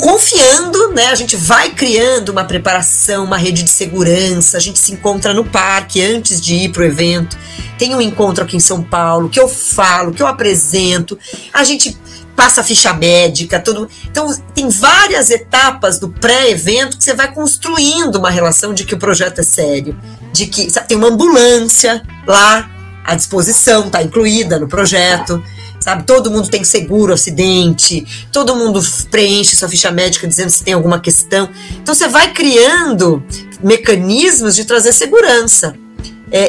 confiando, né? A gente vai criando uma preparação, uma rede de segurança, a gente se encontra no parque antes de ir pro evento, tem um encontro aqui em São Paulo, que eu falo, que eu apresento, a gente passa a ficha médica, tudo. Então tem várias etapas do pré-evento que você vai construindo uma relação de que o projeto é sério, de que sabe, tem uma ambulância lá à disposição, está incluída no projeto. Sabe, todo mundo tem seguro, acidente, todo mundo preenche sua ficha médica dizendo se tem alguma questão. Então você vai criando mecanismos de trazer segurança.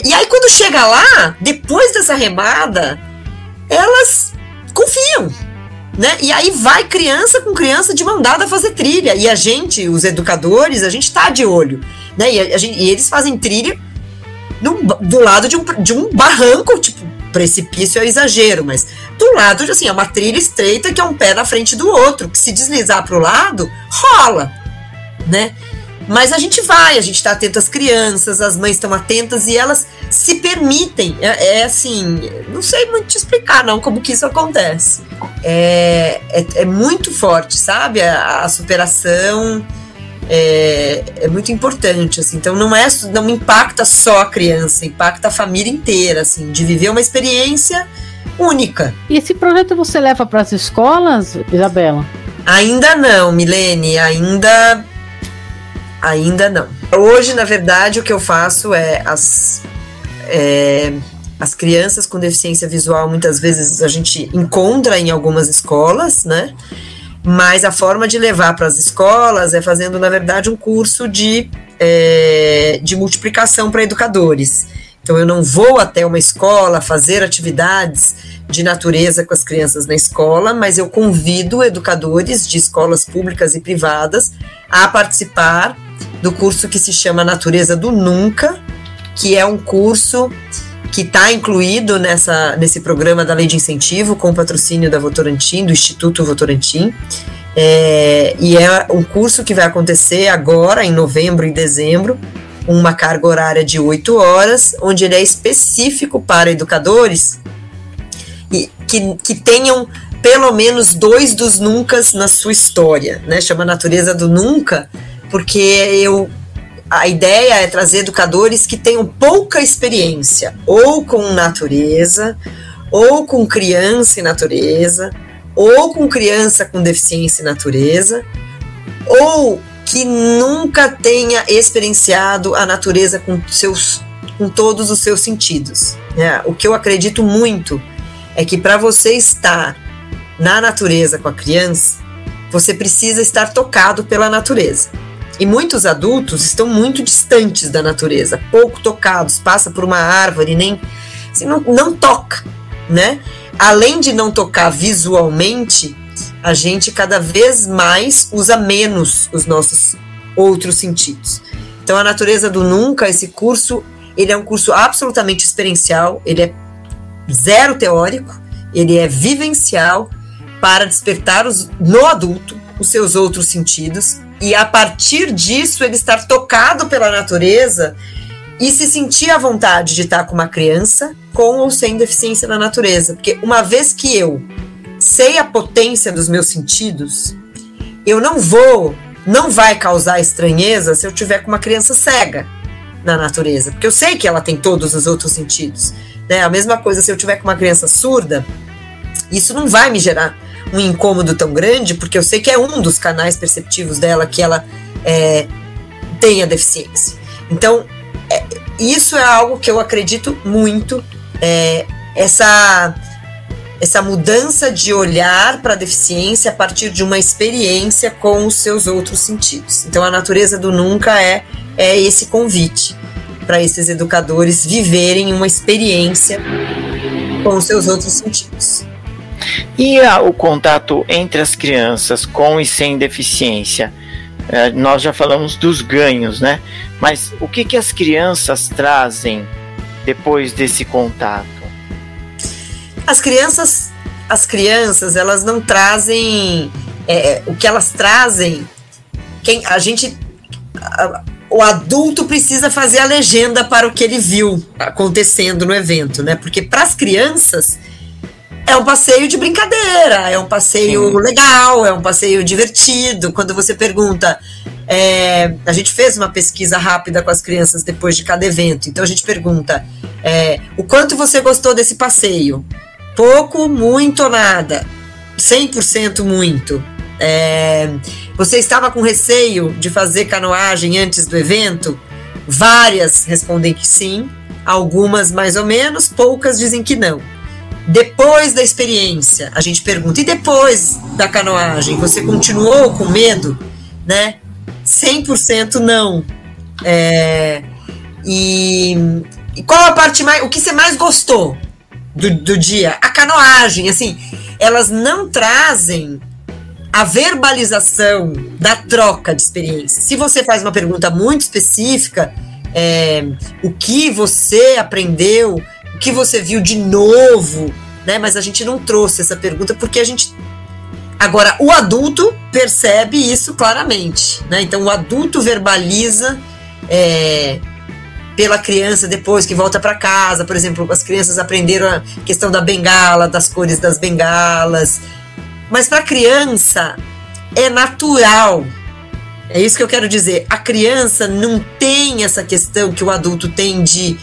E aí quando chega lá, depois dessa remada, elas confiam, né? E aí vai criança com criança de mandada fazer trilha. E a gente, os educadores, a gente tá de olho, né? E eles fazem trilha do lado de um barranco, tipo, precipício é exagero, mas do lado, assim, é uma trilha estreita que é um pé na frente do outro, que se deslizar pro lado, rola, né? Mas a gente tá atento às crianças, as mães estão atentas e elas se permitem, assim, não sei muito te explicar não como que isso acontece. É muito forte, sabe? A superação é muito importante, assim. Então não impacta só a criança, impacta a família inteira, assim, de viver uma experiência única. E esse projeto você leva para as escolas, Isabela? Ainda não, Milene, ainda não. Hoje, na verdade, o que eu faço é as crianças com deficiência visual, muitas vezes a gente encontra em algumas escolas, né? Mas a forma de levar para as escolas é fazendo, na verdade, um curso de multiplicação para educadores. Então, eu não vou até uma escola fazer atividades de natureza com as crianças na escola, mas eu convido educadores de escolas públicas e privadas a participar do curso que se chama Natureza do Nunca, que é um curso que está incluído nesse programa da Lei de Incentivo, com patrocínio da Votorantim, do Instituto Votorantim, e é um curso que vai acontecer agora, em novembro e dezembro, uma carga horária de 8 horas, onde ele é específico para educadores e que tenham pelo menos 2 dos Nuncas na sua história, né? Chama Natureza do Nunca, porque a ideia é trazer educadores que tenham pouca experiência, ou com natureza, ou com criança e natureza, ou com criança com deficiência e natureza, ou que nunca tenha experienciado a natureza com todos os seus sentidos. Né? O que eu acredito muito é que para você estar na natureza com a criança, você precisa estar tocado pela natureza. E muitos adultos estão muito distantes da natureza, pouco tocados, passa por uma árvore, nem assim, não toca, né? Além de não tocar visualmente, a gente cada vez mais usa menos os nossos outros sentidos. Então, a Natureza do Nunca, esse curso, ele é um curso absolutamente experiencial, ele é zero teórico, ele é vivencial para despertar no adulto os seus outros sentidos. E a partir disso, ele estar tocado pela natureza e se sentir à vontade de estar com uma criança com ou sem deficiência na natureza. Porque uma vez que eu sei a potência dos meus sentidos, eu não vai causar estranheza se eu tiver com uma criança cega na natureza. Porque eu sei que ela tem todos os outros sentidos, né? A mesma coisa se eu tiver com uma criança surda, isso não vai me gerar um incômodo tão grande, porque eu sei que é um dos canais perceptivos dela que ela tem a deficiência. Então, isso é algo que eu acredito muito, essa mudança de olhar para a deficiência a partir de uma experiência com os seus outros sentidos. Então, a Natureza do Nunca é esse convite para esses educadores viverem uma experiência com os seus outros sentidos. E o contato entre as crianças com e sem deficiência? Nós já falamos dos ganhos, né? Mas o que as crianças trazem depois desse contato? As crianças elas não trazem... o que elas trazem... o adulto precisa fazer a legenda para o que ele viu acontecendo no evento, né? Porque para as crianças é um passeio de brincadeira, é um passeio legal, é um passeio divertido. Quando você pergunta, a gente fez uma pesquisa rápida com as crianças depois de cada evento, então a gente pergunta, o quanto você gostou desse passeio? Pouco, muito ou nada? 100% muito. Você estava com receio de fazer canoagem antes do evento? Várias respondem que sim, algumas mais ou menos, poucas dizem que não. Depois da experiência, a gente pergunta, e depois da canoagem, você continuou com medo? Né? 100% não. E qual a parte mais, o que você mais gostou do dia? A canoagem, assim, elas não trazem a verbalização da troca de experiência. Se você faz uma pergunta muito específica, o que você aprendeu, o que você viu de novo, né? Mas a gente não trouxe essa pergunta porque a gente... Agora, o adulto percebe isso claramente, né? Então, o adulto verbaliza pela criança depois que volta para casa. Por exemplo, as crianças aprenderam a questão da bengala, das cores das bengalas... Mas para a criança é natural, é isso que eu quero dizer. A criança não tem essa questão que o adulto tem de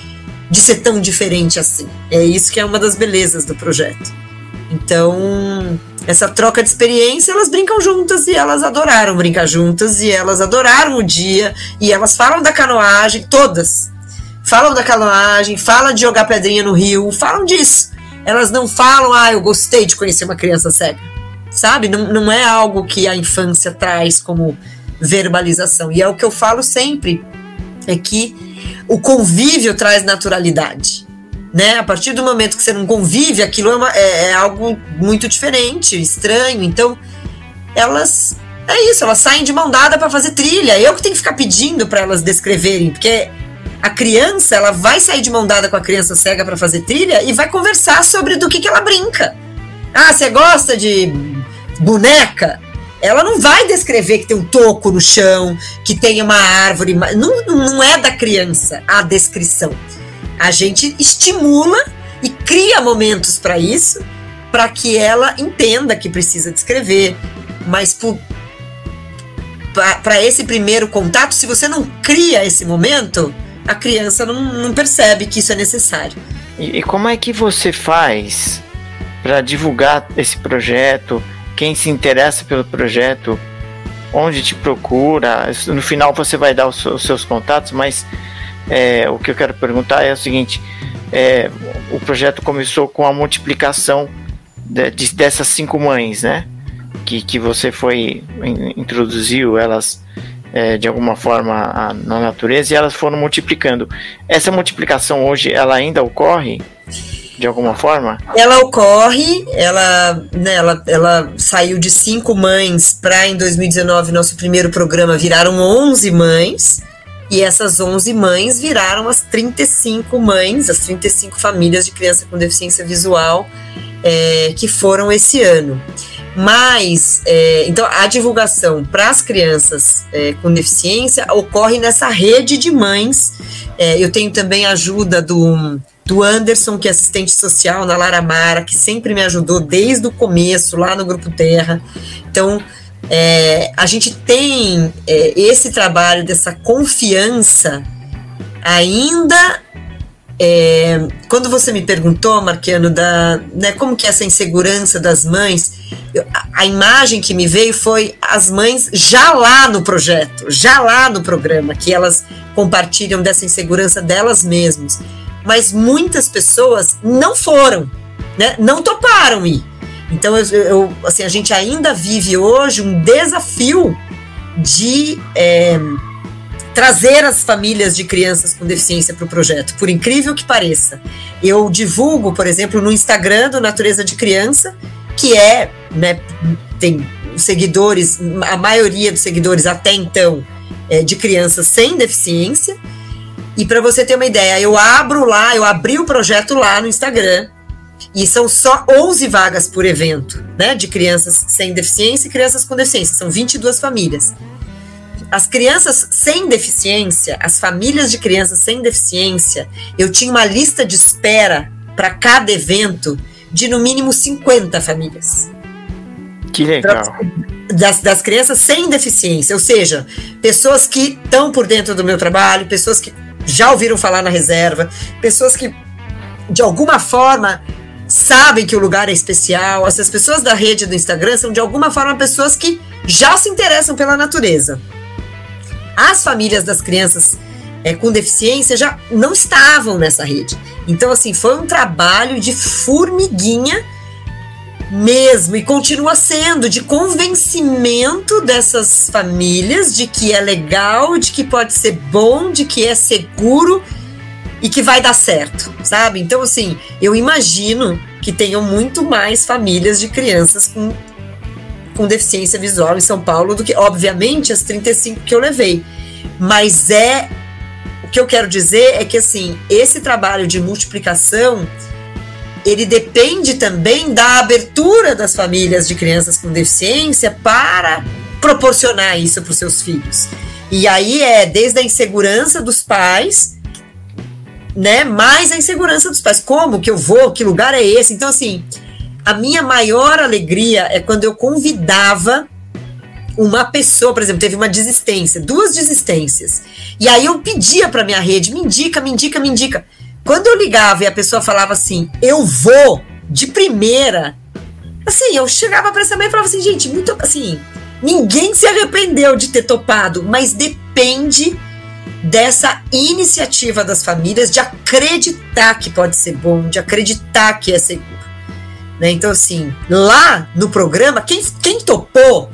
ser tão diferente assim. É isso que é uma das belezas do projeto. Então, essa troca de experiência, elas brincam juntas e elas adoraram brincar juntas e elas adoraram o dia e elas falam da canoagem, todas falam da canoagem, falam de jogar pedrinha no rio, falam disso. Elas não falam, eu gostei de conhecer uma criança cega. Sabe? Não é algo que a infância traz como verbalização. E é o que eu falo sempre, é que o convívio traz naturalidade, né? A partir do momento que você não convive, aquilo é algo muito diferente, estranho. Então, elas saem de mão dada para fazer trilha. Eu que tenho que ficar pedindo para elas descreverem, porque a criança, ela vai sair de mão dada com a criança cega para fazer trilha e vai conversar sobre do que ela brinca. Você gosta de boneca? Ela não vai descrever que tem um toco no chão, que tem uma árvore. Não é da criança a descrição. A gente estimula e cria momentos para isso, para que ela entenda que precisa descrever. Mas para esse primeiro contato, se você não cria esse momento, a criança não percebe que isso é necessário. E como é que você faz para divulgar esse projeto, quem se interessa pelo projeto, onde te procura? No final você vai dar os seus contatos, mas o que eu quero perguntar é o seguinte, o projeto começou com a multiplicação dessas 5 mães, né? Que você introduziu elas de alguma forma na natureza e elas foram multiplicando. Essa multiplicação hoje, ela ainda ocorre? De alguma forma? Ela ocorre, ela saiu de 5 mães para, em 2019, nosso primeiro programa, viraram 11 mães, e essas 11 mães viraram as 35 mães, as 35 famílias de criança com deficiência visual que foram esse ano. Mas, então, a divulgação para as crianças com deficiência ocorre nessa rede de mães. Eu tenho também a ajuda do Anderson, que é assistente social na Laramara, que sempre me ajudou desde o começo, lá no Grupo Terra. Então, a gente tem esse trabalho dessa confiança ainda. Quando você me perguntou, Marquiano, né, como que é essa insegurança das mães, a imagem que me veio foi as mães já lá no projeto, já lá no programa, que elas compartilham dessa insegurança delas mesmas. Mas muitas pessoas não foram, né? Não toparam ir. Então, assim, a gente ainda vive hoje um desafio de trazer as famílias de crianças com deficiência para o projeto, por incrível que pareça. Eu divulgo, por exemplo, no Instagram do Natureza de Criança, que né, tem seguidores, a maioria dos seguidores até então, de crianças sem deficiência. E para você ter uma ideia, eu abri o projeto lá no Instagram, e são só 11 vagas por evento, né, de crianças sem deficiência e crianças com deficiência, são 22 famílias. as crianças sem deficiência, as famílias de crianças sem deficiência, eu tinha uma lista de espera para cada evento de no mínimo 50 famílias. Que legal. Das crianças sem deficiência, ou seja, pessoas que estão por dentro do meu trabalho, pessoas que já ouviram falar na reserva, pessoas que de alguma forma sabem que o lugar é especial. Essas pessoas da rede do Instagram são de alguma forma pessoas que já se interessam pela natureza. As famílias das crianças com deficiência já não estavam nessa rede. Então, assim, foi um trabalho de formiguinha mesmo, e continua sendo, de convencimento dessas famílias de que é legal, de que pode ser bom, de que é seguro e que vai dar certo, sabe? Então, assim, eu imagino que tenham muito mais famílias de crianças com deficiência visual em São Paulo do que, obviamente, as 35 que eu levei. Mas o que eu quero dizer é que, assim, esse trabalho de multiplicação, ele depende também da abertura das famílias de crianças com deficiência para proporcionar isso para os seus filhos. E aí é desde a insegurança dos pais, né, mais a insegurança dos pais. Como que eu vou? Que lugar é esse? Então, assim, a minha maior alegria é quando eu convidava uma pessoa, por exemplo, teve uma desistência, 2 desistências. E aí eu pedia para minha rede, me indica. Quando eu ligava e a pessoa falava assim, eu vou, de primeira, assim, eu chegava para essa mãe e falava assim, gente, muito assim, ninguém se arrependeu de ter topado, mas depende dessa iniciativa das famílias de acreditar que pode ser bom, de acreditar que é seguro. Né? Então, assim, lá no programa, quem topou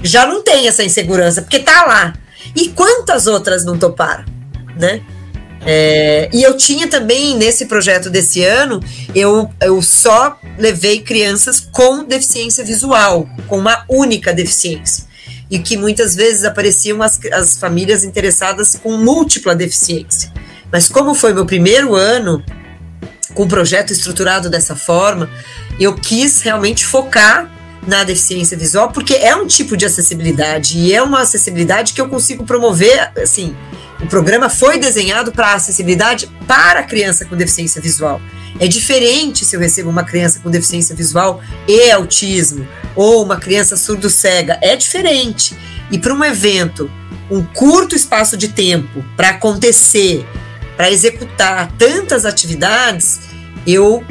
já não tem essa insegurança, porque tá lá. E quantas outras não toparam, né? E eu tinha também, nesse projeto desse ano, eu só levei crianças com deficiência visual, com uma única deficiência, e que muitas vezes apareciam as famílias interessadas com múltipla deficiência. Mas como foi meu primeiro ano com o projeto estruturado dessa forma, eu quis realmente focar na deficiência visual, porque é um tipo de acessibilidade, e é uma acessibilidade que eu consigo promover, assim. O programa foi desenhado para acessibilidade para a criança com deficiência visual. É diferente se eu recebo uma criança com deficiência visual e autismo, ou uma criança surdo-cega. É diferente. E para um evento, um curto espaço de tempo para acontecer, para executar tantas atividades, eu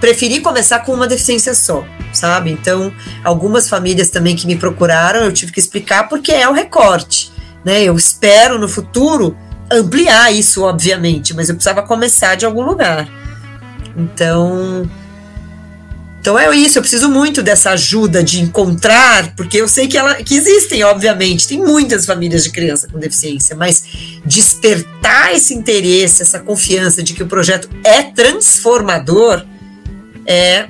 preferi começar com uma deficiência só, sabe? Então, algumas famílias também que me procuraram, eu tive que explicar porque é o recorte. Né, eu espero no futuro ampliar isso, obviamente, mas eu precisava começar de algum lugar. Então é isso, eu preciso muito dessa ajuda de encontrar, porque eu sei que existem, obviamente, tem muitas famílias de criança com deficiência, mas despertar esse interesse, essa confiança de que o projeto é transformador é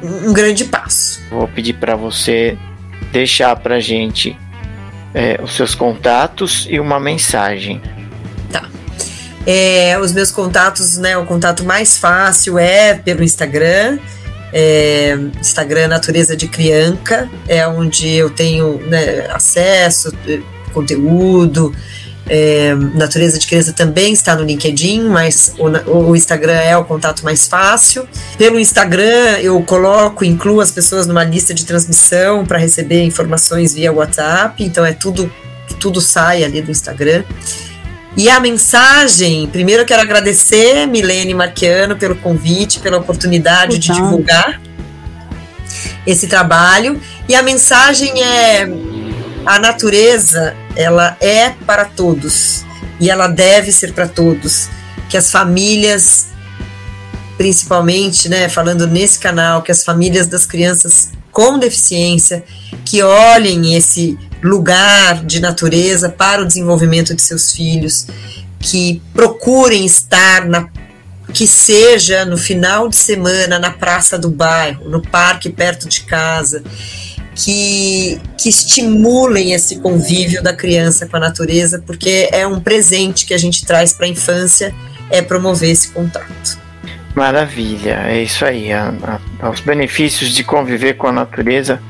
um grande passo. Vou pedir para você deixar pra gente os seus contatos e uma mensagem. Tá. Os meus contatos, né? O contato mais fácil é pelo Instagram. Instagram Natureza de Criança. É onde eu tenho, né, acesso, conteúdo. Natureza de Criança também está no LinkedIn, mas o Instagram é o contato mais fácil. Pelo Instagram eu incluo as pessoas numa lista de transmissão para receber informações via WhatsApp, então tudo sai ali do Instagram. E a mensagem, primeiro eu quero agradecer Milene e Marquiano pelo convite, pela oportunidade de divulgar esse trabalho, e a mensagem é: a natureza, ela é para todos, e ela deve ser para todos. Que as famílias, principalmente, né, falando nesse canal, que as famílias das crianças com deficiência, que olhem esse lugar de natureza para o desenvolvimento de seus filhos, que procurem estar que seja no final de semana na praça do bairro, no parque perto de casa, que estimulem esse convívio da criança com a natureza, porque é um presente que a gente traz para a infância, é promover esse contato. Maravilha, é isso aí. Os benefícios de conviver com a natureza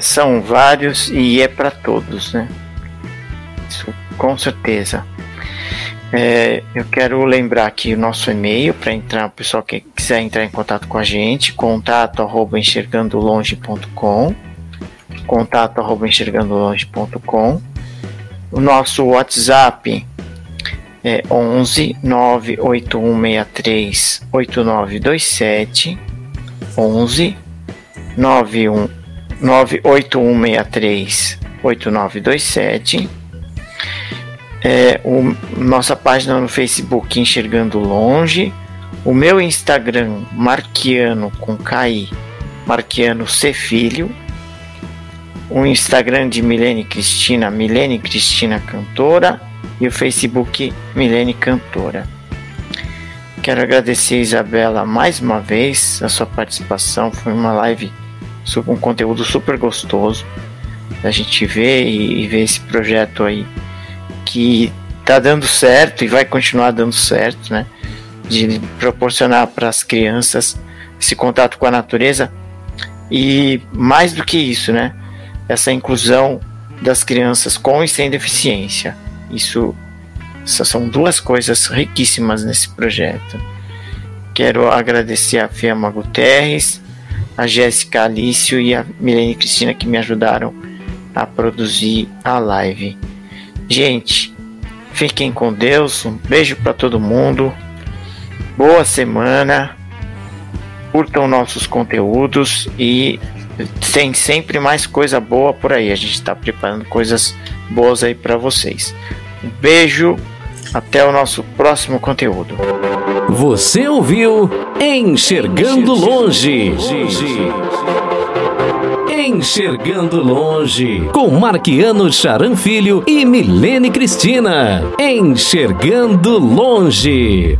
são vários e é para todos, né? Isso, com certeza. Eu quero lembrar aqui o nosso e-mail para entrar, o pessoal que quiser entrar em contato com a gente, contato@enxergandolonge.com, contato@enxergandolonge.com. O nosso WhatsApp é 11 98163 8927, 11 98163 8927. Nossa página no Facebook Enxergando Longe, o meu Instagram Marquiano com KI, Marquiano C Filho, o Instagram de Milene Cristina, Milene Cristina Cantora, e o Facebook Milene Cantora. Quero agradecer, Isabela, mais uma vez a sua participação. Foi uma live com um conteúdo super gostoso da gente ver e ver esse projeto aí que tá dando certo e vai continuar dando certo, né? De proporcionar para as crianças esse contato com a natureza e, mais do que isso, né? Essa inclusão das crianças com e sem deficiência. Isso são duas coisas riquíssimas nesse projeto. Quero agradecer a Fiamma Guterres, a Jéssica Alício e a Milene Cristina, que me ajudaram a produzir a live. Gente, fiquem com Deus, um beijo para todo mundo, boa semana, curtam nossos conteúdos e tem sempre mais coisa boa por aí, a gente está preparando coisas boas aí para vocês. Um beijo, até o nosso próximo conteúdo. Você ouviu Enxergando Longe. Enxergando Longe, com Marquiano Charanfilho e Milene Cristina. Enxergando Longe.